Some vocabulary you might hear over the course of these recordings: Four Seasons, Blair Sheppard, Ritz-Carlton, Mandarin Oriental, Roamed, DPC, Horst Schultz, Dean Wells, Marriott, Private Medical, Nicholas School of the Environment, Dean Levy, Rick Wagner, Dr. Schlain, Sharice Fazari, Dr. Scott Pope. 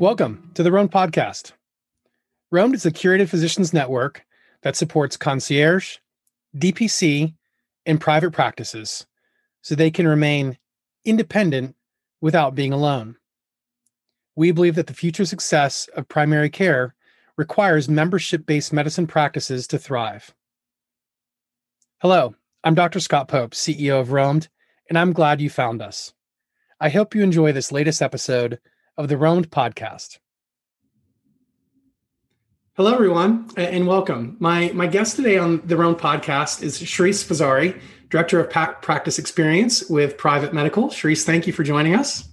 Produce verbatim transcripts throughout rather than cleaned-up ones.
Welcome to the Roamed podcast. Roamed is a curated physicians network that supports concierge, D P C, and private practices so they can remain independent without being alone. We believe that the future success of primary care requires membership-based medicine practices to thrive. Hello, I'm Doctor Scott Pope, C E O of Roamed, and I'm glad you found us. I hope you enjoy this latest episode of the Roamed podcast. Hello, everyone, and welcome. My, my guest today on the Roamed podcast is Sharice Fazari, Director of pa- Practice Experience with Private Medical. Sharice, thank you for joining us.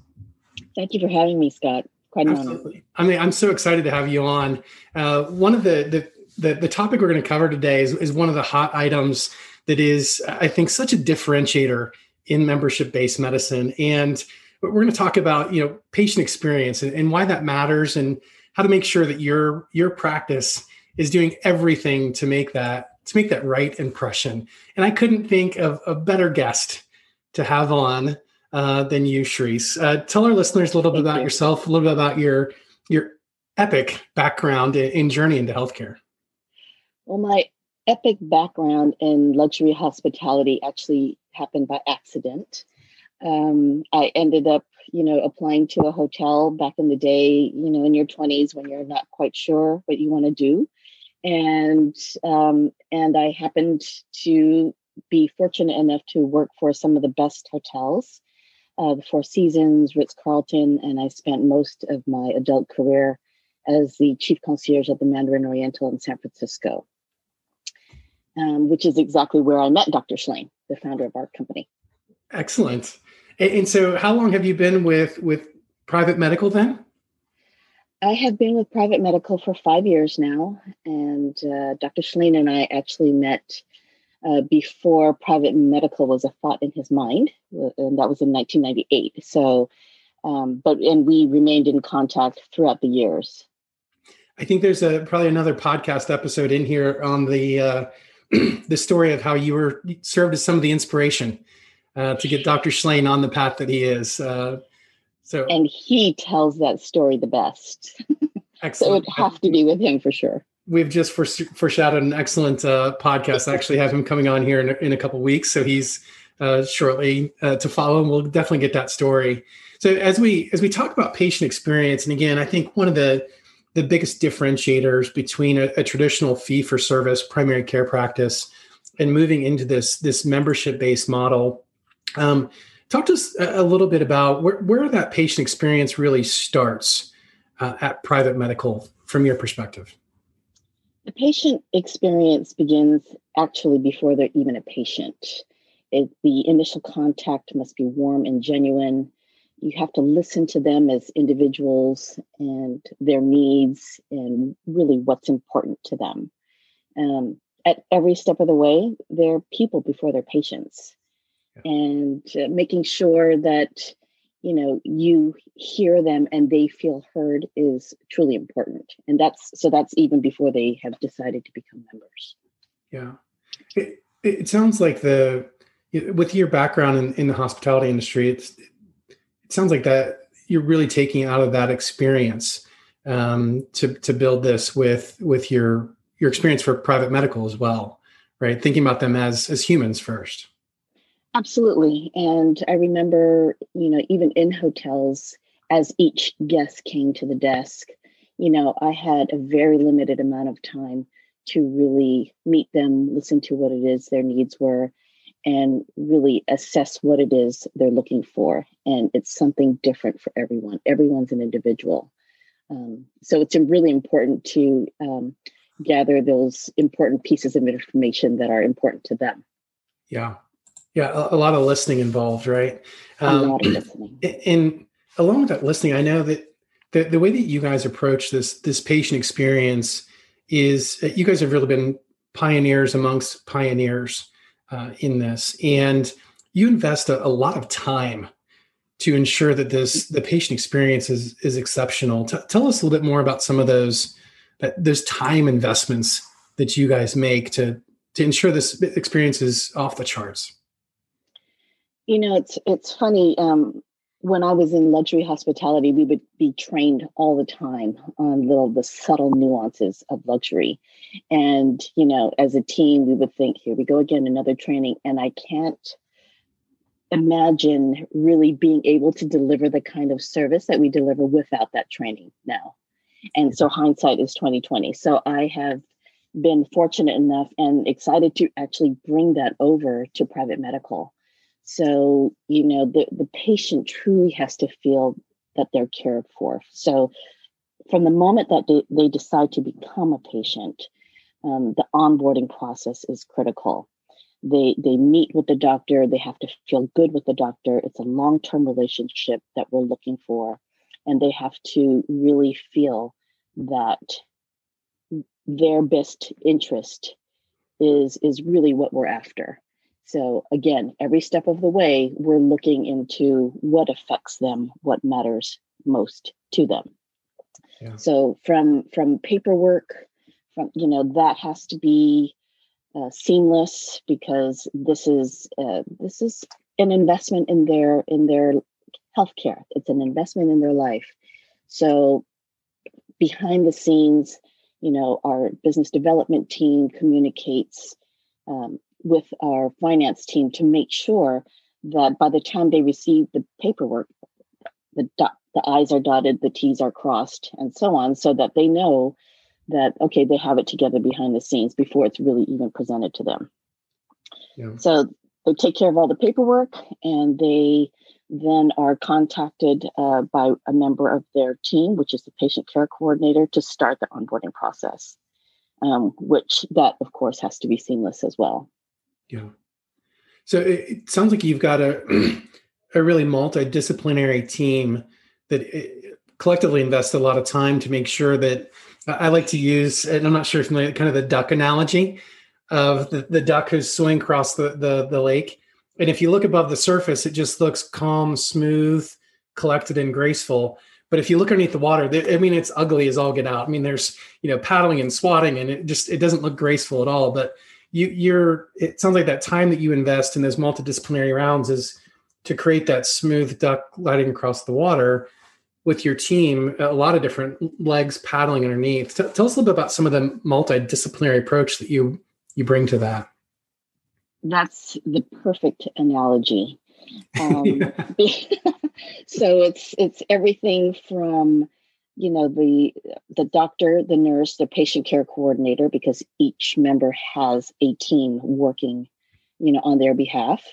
Thank you for having me, Scott. Quite an honor. I mean, I'm so excited to have you on. Uh, one of the, the, the, the topic we're going to cover today is, is one of the hot items that is, I think, such a differentiator in membership-based medicine. And we're going to talk about, you know, patient experience and, and why that matters and how to make sure that your, your practice is doing everything to make that to make that right impression. And I couldn't think of a better guest to have on uh, than you, Sharice. Uh, tell our listeners a little bit Thank about you. yourself, a little bit about your, your epic background and journey into healthcare. Well, my epic background in luxury hospitality actually happened by accident. Um, I ended up, you know, applying to a hotel back in the day, you know, in your twenties when you're not quite sure what you want to do. And um, and I happened to be fortunate enough to work for some of the best hotels, uh, the Four Seasons, Ritz-Carlton, and I spent most of my adult career as the chief concierge at the Mandarin Oriental in San Francisco, um, which is exactly where I met Doctor Schlain, the founder of our company. Excellent. And, and so how long have you been with, with Private Medical then? I have been with Private Medical for five years now, and uh, Doctor Schlain and I actually met uh, before Private Medical was a thought in his mind, and that was in nineteen ninety-eight. So, um, but and we remained in contact throughout the years. I think there's a probably another podcast episode in here on the uh, the story of how you were served as some of the inspiration uh, to get Doctor Schlain on the path that he is. Uh, So, and he tells that story the best. Excellent. So it would have to be with him for sure. We've just foreshadowed an excellent uh, podcast. I actually have him coming on here in, in a couple of weeks. So he's uh, shortly uh, to follow, and we'll definitely get that story. So as we as we talk about patient experience, and again, I think one of the, the biggest differentiators between a, a traditional fee-for-service primary care practice and moving into this, this membership-based model, um, talk to us a little bit about where, where that patient experience really starts uh, at Private Medical from your perspective. The patient experience begins actually before they're even a patient. It, the initial contact must be warm and genuine. You have to listen to them as individuals and their needs and really what's important to them. Um, at every step of the way, they're people before they're patients. And uh, making sure that, you know, you hear them and they feel heard is truly important. And that's, so that's even before they have decided to become members. Yeah. It, it sounds like the, with your background in, in the hospitality industry, it's, it sounds like that you're really taking out of that experience um, to, to build this with, with your, your experience for Private Medical as well, right? Thinking about them as, as humans first. Absolutely. And I remember, you know, even in hotels, as each guest came to the desk, you know, I had a very limited amount of time to really meet them, listen to what it is their needs were, and really assess what it is they're looking for. And it's something different for everyone. Everyone's an individual. Um, so it's really important to um, gather those important pieces of information that are important to them. Yeah. Yeah, a, a lot of listening involved, right? Um, a lot of listening. And along with that listening, I know that the, the way that you guys approach this this patient experience is uh, you guys have really been pioneers amongst pioneers uh, in this, and you invest a, a lot of time to ensure that this the patient experience is is exceptional. T- tell us a little bit more about some of those that, those time investments that you guys make to to ensure this experience is off the charts. You know, it's it's funny. Um, when I was in luxury hospitality, we would be trained all the time on little the subtle nuances of luxury. And, you know, as a team, we would think, here we go again, another training. And I can't imagine really being able to deliver the kind of service that we deliver without that training now. And so hindsight is twenty twenty. So I have been fortunate enough and excited to actually bring that over to private medical. So, you know, the, the patient truly has to feel that they're cared for. So from the moment that they, they decide to become a patient, um, the onboarding process is critical. They they meet with the doctor. They have to feel good with the doctor. It's a long-term relationship that we're looking for. And they have to really feel that their best interest is, is really what we're after. So again, every step of the way, we're looking into what affects them, what matters most to them. Yeah. So from, from paperwork, from, you know, that has to be uh, seamless, because this is, uh, this is an investment in their, in their healthcare. It's an investment in their life. So behind the scenes, you know, our business development team communicates um, with our finance team to make sure that by the time they receive the paperwork, the dot, the I's are dotted, the T's are crossed, and so on, so that they know that, okay, they have it together behind the scenes before it's really even presented to them. Yeah. So they take care of all the paperwork, and they then are contacted uh, by a member of their team, which is the patient care coordinator, to start the onboarding process, um, which that, of course, has to be seamless as well. Yeah. So it, it sounds like you've got a, a really multidisciplinary team that it, collectively invests a lot of time to make sure that I like to use, and I'm not sure if you're familiar, kind of the duck analogy of the, the duck who's swimming across the, the, the lake. And if you look above the surface, it just looks calm, smooth, collected, and graceful. But if you look underneath the water, they, I mean, it's ugly as all get out. I mean, there's, you know, paddling and swatting, and it just, it doesn't look graceful at all. But you, you're, it sounds like that time that you invest in those multidisciplinary rounds is to create that smooth duck gliding across the water with your team, a lot of different legs paddling underneath. T- tell us a little bit about some of the multidisciplinary approach that you, you bring to that. That's the perfect analogy. Um, so it's it's everything from, you know, the the doctor, the nurse, the patient care coordinator, because each member has a team working, you know, on their behalf.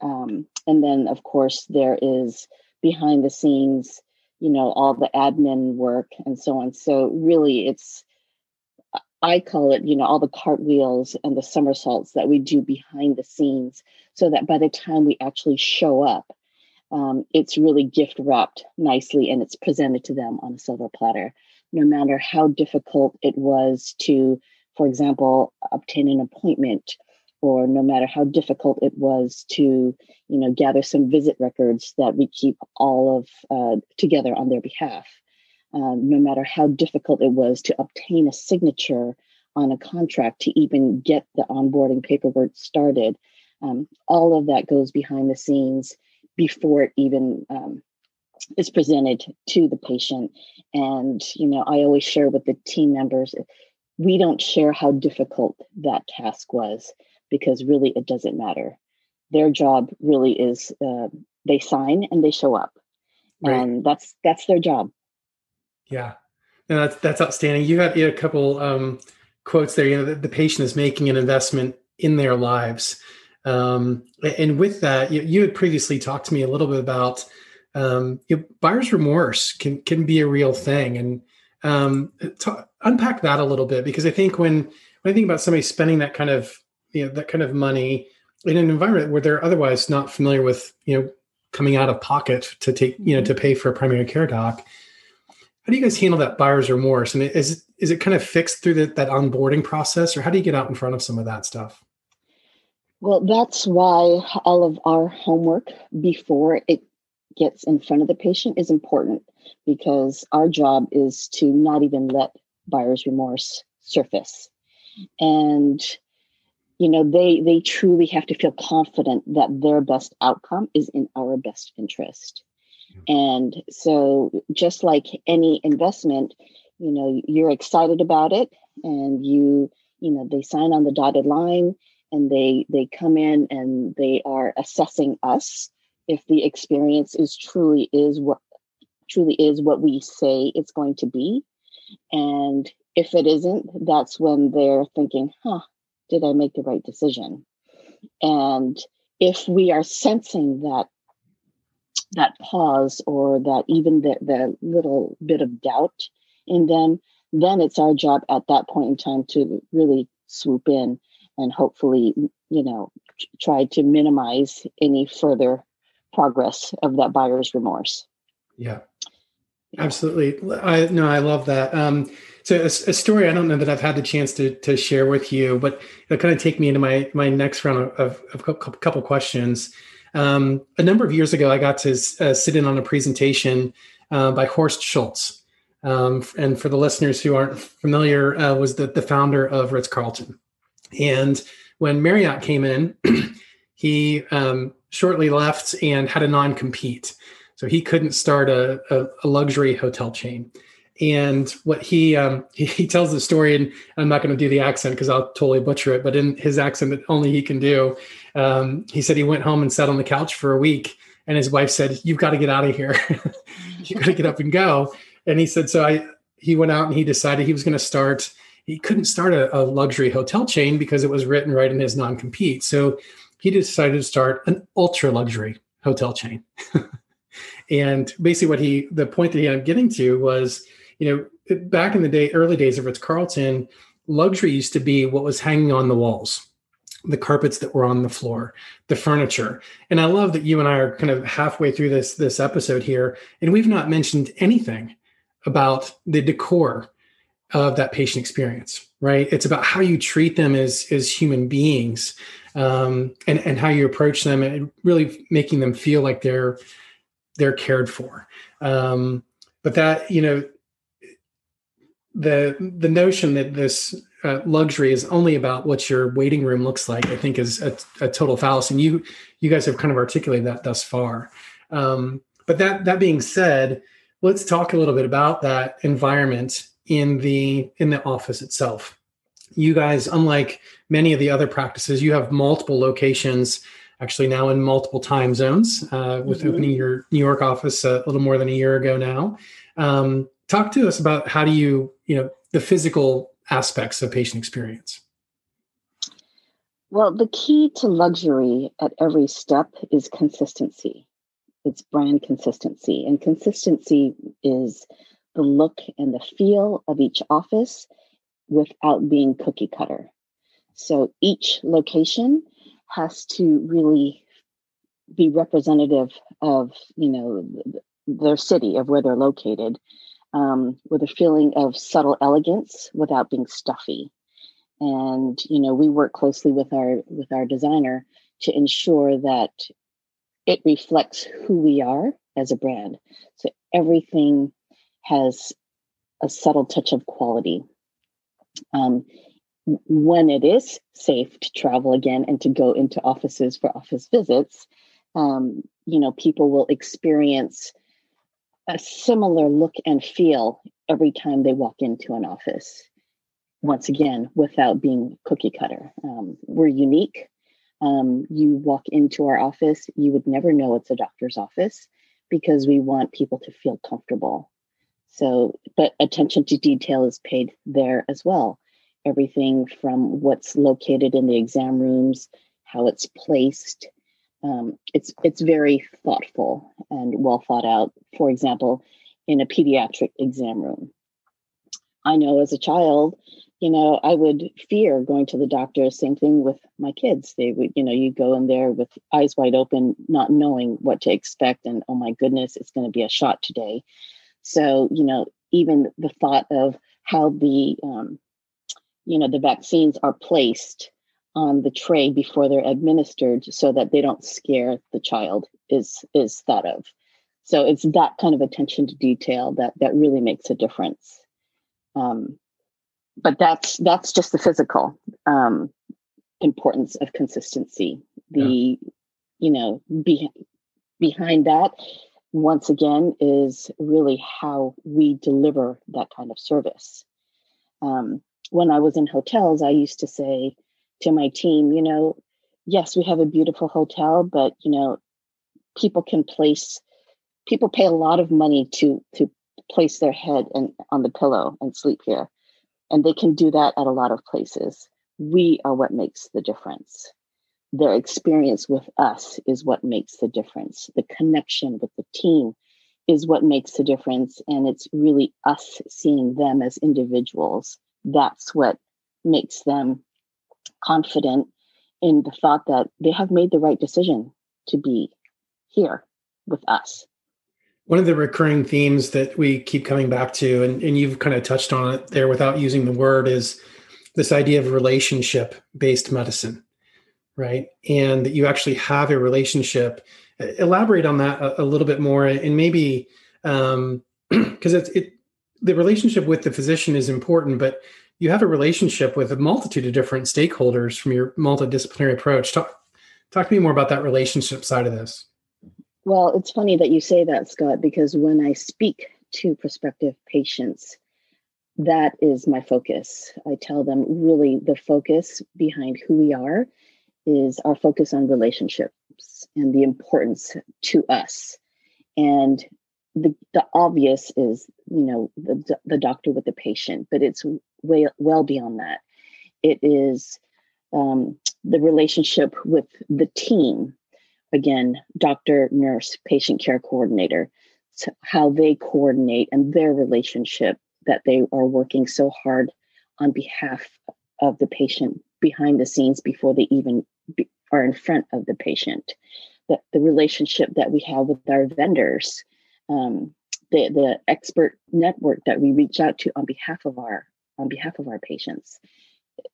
Um, and then, of course, there is behind the scenes, you know, all the admin work and so on. So really, it's, I call it, you know, all the cartwheels and the somersaults that we do behind the scenes, so that by the time we actually show up, um, it's really gift wrapped nicely and it's presented to them on a silver platter. No matter how difficult it was to, for example, obtain an appointment, or no matter how difficult it was to, you know, gather some visit records that we keep all of uh, together on their behalf. Um, no matter how difficult it was to obtain a signature on a contract, to even get the onboarding paperwork started, um, all of that goes behind the scenes before it even um, is presented to the patient. And, you know, I always share with the team members, we don't share how difficult that task was, because really it doesn't matter. Their job really is uh, they sign and they show up. Right. And that's that's their job. Yeah, no, that's that's outstanding. You had, you had a couple um, quotes there. You know, the, the patient is making an investment in their lives, um, and with that, you, you had previously talked to me a little bit about um, you know, buyer's remorse can can be a real thing, and um, ta- unpack that a little bit, because I think when when I think about somebody spending that kind of, you know, that kind of money in an environment where they're otherwise not familiar with, you know, coming out of pocket to take, you know, to pay for a primary care doc. How do you guys handle that buyer's remorse? And is, is it kind of fixed through the, that onboarding process, or how do you get out in front of some of that stuff? Well, that's why all of our homework before it gets in front of the patient is important, because our job is to not even let buyer's remorse surface. And, you know, they, they truly have to feel confident that their best outcome is in our best interest. And so just like any investment, you know, you're excited about it and you, you know, they sign on the dotted line and they, they come in and they are assessing us if the experience is truly is what truly is what we say it's going to be. And if it isn't, that's when they're thinking, huh, did I make the right decision? And if we are sensing that that pause or that even the, the little bit of doubt in them, then it's our job at that point in time to really swoop in and hopefully, you know, try to minimize any further progress of that buyer's remorse. Yeah, absolutely. I no, I love that. Um, so a, a story I don't know that I've had the chance to to share with you, but it'll kind of take me into my my next round of a couple questions. Um, a number of years ago, I got to uh, sit in on a presentation uh, by Horst Schultz. Um, and for the listeners who aren't familiar, uh, was the, the founder of Ritz-Carlton. And when Marriott came in, he um, shortly left and had a non-compete. So he couldn't start a, a, a luxury hotel chain. And what he, um, he, he tells the story, and I'm not going to do the accent because I'll totally butcher it, but in his accent that only he can do, um, he said he went home and sat on the couch for a week. And his wife said, "You've got to get out of here. You've got to get up and go." And he said, so I, he went out and he decided he was going to start, he couldn't start a, a luxury hotel chain because it was written right in his non-compete. So he decided to start an ultra luxury hotel chain. And basically what he, the point that he ended up getting to was, you know, back in the day, early days of Ritz-Carlton, luxury used to be what was hanging on the walls, the carpets that were on the floor, the furniture. And I love that you and I are kind of halfway through this, this episode here, and we've not mentioned anything about the decor of that patient experience, right? It's about how you treat them as, as human beings, um, and, and how you approach them and really making them feel like they're, they're cared for. Um, but that, you know, the, the notion that this uh, luxury is only about what your waiting room looks like, I think is a, a total fallacy. And you, you guys have kind of articulated that thus far. Um, but that, that being said, let's talk a little bit about that environment in the, in the office itself. You guys, unlike many of the other practices, you have multiple locations, actually now in multiple time zones, uh, with mm-hmm. opening your New York office a little more than a year ago now. Um, talk to us about how do you, you know, the physical aspects of patient experience. Well, the key to luxury at every step is consistency. It's brand consistency, and consistency is the look and the feel of each office without being cookie cutter. So each location has to really be representative of, you know, their city, of where they're located, um, with a feeling of subtle elegance without being stuffy. And, you know, we work closely with our with our designer to ensure that it reflects who we are as a brand. So everything has a subtle touch of quality. Um, When it is safe to travel again and to go into offices for office visits, um, you know, people will experience a similar look and feel every time they walk into an office. Once again, without being cookie cutter. Um, we're unique. Um, you walk into our office, you would never know it's a doctor's office because we want people to feel comfortable. So, but attention to detail is paid there as well. Everything from what's located in the exam rooms, how it's placed. Um, it's it's very thoughtful and well thought out. For example, in a pediatric exam room. I know as a child, you know, I would fear going to the doctor. Same thing with my kids. They would, you know, you go in there with eyes wide open, not knowing what to expect. And oh my goodness, it's going to be a shot today. So, you know, even the thought of how the, um, you know, the vaccines are placed on the tray before they're administered so that they don't scare the child is is thought of. So it's that kind of attention to detail that that really makes a difference. Um, but that's that's just the physical um, importance of consistency. The, yeah. you know, be, behind that, once again, is really how we deliver that kind of service. Um, when I was in hotels, I used to say to my team, you know, yes, we have a beautiful hotel, but, you know, people can place, people pay a lot of money to to place their head and on the pillow and sleep here. And they can do that at a lot of places. We are what makes the difference. Their experience with us is what makes the difference. The connection with the team is what makes the difference. And it's really us seeing them as individuals. That's what makes them confident in the thought that they have made the right decision to be here with us. One of the recurring themes that we keep coming back to, and, and you've kind of touched on it there without using the word, is this idea of relationship-based medicine, right? And that you actually have a relationship. Elaborate on that a, a little bit more, and maybe um, because it's it, the relationship with the physician is important, but you have a relationship with a multitude of different stakeholders from your multidisciplinary approach. Talk, talk to me more about that relationship side of this. Well, it's funny that you say that, Scott, because when I speak to prospective patients, that is my focus. I tell them really the focus behind who we are is our focus on relationships and the importance to us. And the, the obvious is, you know, the, the doctor with the patient, but it's way well beyond that. It is um, the relationship with the team. Again, doctor, nurse, patient care coordinator, so how they coordinate and their relationship that they are working so hard on behalf of the patient behind the scenes before they even be, are in front of the patient. That the relationship that we have with our vendors, um, the, the expert network that we reach out to on behalf of our on behalf of our patients.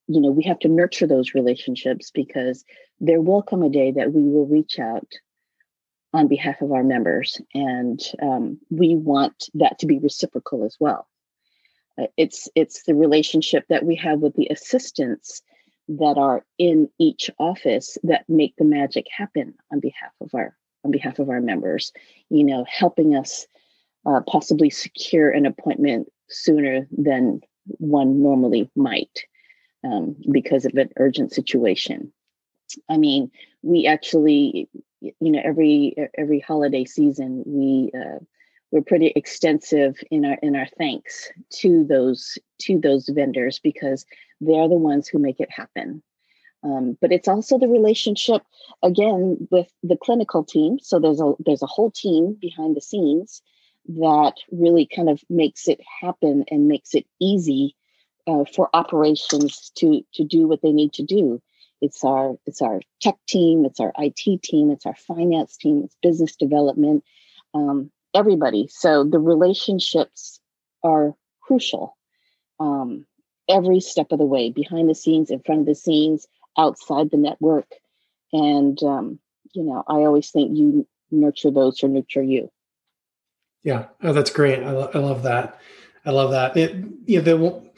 You know, we have to nurture those relationships because there will come a day that we will reach out on behalf of our members, and um, we want that to be reciprocal as well. Uh, it's it's the relationship that we have with the assistants that are in each office that make the magic happen on behalf of our on behalf of our members. You know, helping us uh, possibly secure an appointment sooner than one normally might. Um, because of an urgent situation. I mean, we actually, you know, every every holiday season, we uh, we're pretty extensive in our in our thanks to those to those vendors because they are the ones who make it happen. Um, but it's also the relationship again with the clinical team. So there's a there's a whole team behind the scenes that really kind of makes it happen and makes it easy. Uh, for operations to to do what they need to do. It's our it's our tech team, it's our I T team, it's our finance team, it's business development, um, everybody. So the relationships are crucial um, every step of the way, behind the scenes, in front of the scenes, outside the network. And, um, you know, I always think you nurture those who nurture you. Yeah, oh, that's great. I, lo- I love that. I love that. It, you know, the,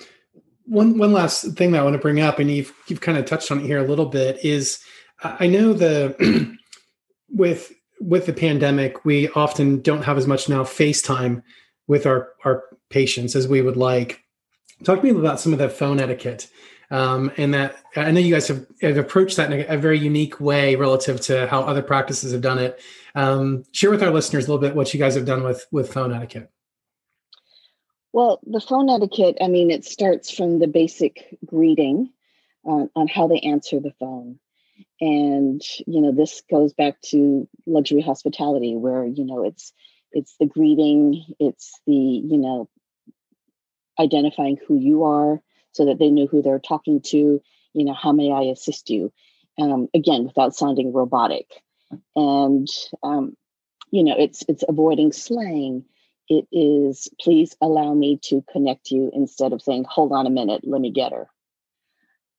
One one last thing that I want to bring up, and you've you've kind of touched on it here a little bit, is I know the with with the pandemic, we often don't have as much now face time with our, our patients as we would like. Talk to me about some of the phone etiquette, um, and that I know you guys have, have approached that in a, a very unique way relative to how other practices have done it. Um, share with our listeners a little bit what you guys have done with with phone etiquette. Well, the phone etiquette, I mean, it starts from the basic greeting on, on how they answer the phone. And, you know, this goes back to luxury hospitality where, you know, it's it's the greeting, it's the, you know, identifying who you are so that they know who they're talking to, you know, how may I assist you? Um, again, without sounding robotic. And, um, you know, it's it's avoiding slang. It is, please allow me to connect you instead of saying, hold on a minute, let me get her.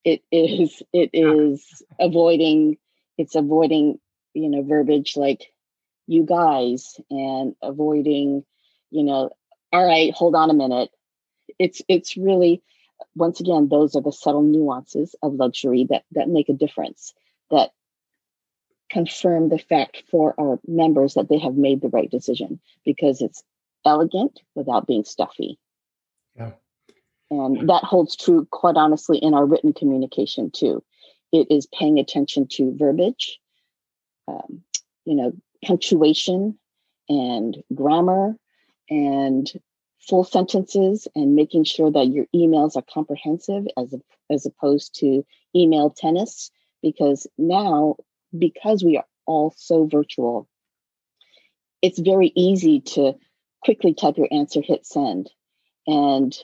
It is, it is avoiding, it's avoiding, you know, verbiage like you guys and avoiding, you know, all right, hold on a minute. It's, it's really, once again, those are the subtle nuances of luxury that, that make a difference that confirm the fact for our members that they have made the right decision, because it's elegant without being stuffy. Yeah. And that holds true, quite honestly, in our written communication too. It is paying attention to verbiage, um, you know, punctuation and grammar and full sentences, and making sure that your emails are comprehensive as a, as opposed to email tennis. Because now, because we are all so virtual, it's very easy to quickly type your answer, hit send. And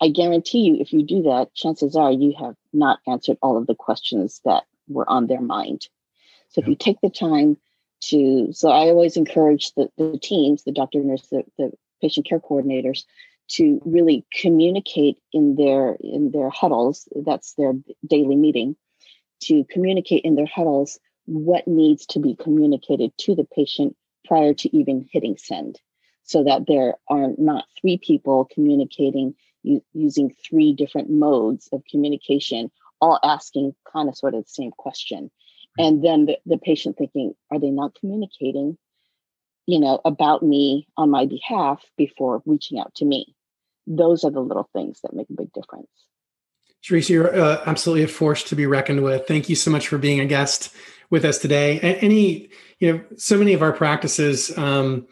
I guarantee you, if you do that, chances are you have not answered all of the questions that were on their mind. So yeah. if you take the time to, so I always encourage the, the teams, the doctor, nurse, the, the patient care coordinators, to really communicate in their in their huddles. That's their daily meeting, to communicate in their huddles what needs to be communicated to the patient prior to even hitting send, so that there are not three people communicating u- using three different modes of communication, all asking kind of sort of the same question. And then the, the patient thinking, are they not communicating, you know, about me on my behalf before reaching out to me? Those are the little things that make a big difference. Sharice, you're uh, absolutely a force to be reckoned with. Thank you so much for being a guest with us today. Any, you know, so many of our practices um,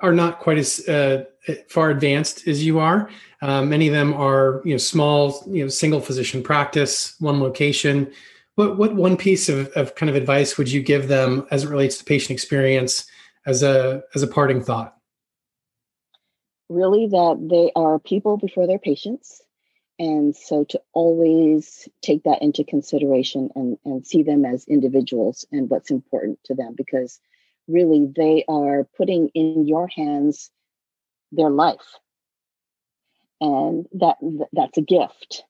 are not quite as uh, far advanced as you are. Um, many of them are, you know, small, you know, single physician practice, one location. What what one piece of, of kind of advice would you give them as it relates to patient experience, as a as a parting thought? Really, that they are people before they're patients. And so to always take that into consideration and, and see them as individuals and what's important to them, because really they are putting in your hands their life. And that that's a gift.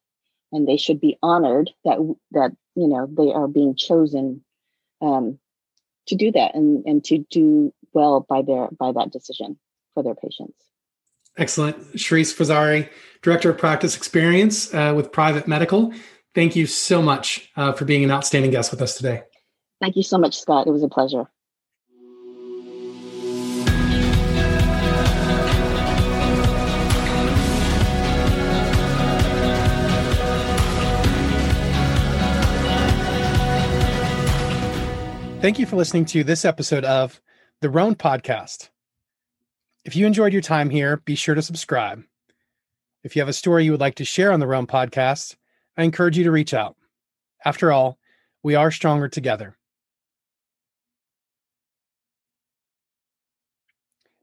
And they should be honored that, that you know, they are being chosen um, to do that and, and to do well by their by that decision for their patients. Excellent. Sharice Fazari, Director of Practice Experience uh, with Private Medical. Thank you so much uh, for being an outstanding guest with us today. Thank you so much, Scott. It was a pleasure. Thank you for listening to this episode of the Roamed Podcast. If you enjoyed your time here, be sure to subscribe. If you have a story you would like to share on the Roamed Podcast, I encourage you to reach out. After all, we are stronger together.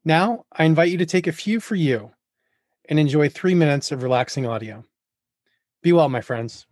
Now, I invite you to take a few for you and enjoy three minutes of relaxing audio. Be well, my friends.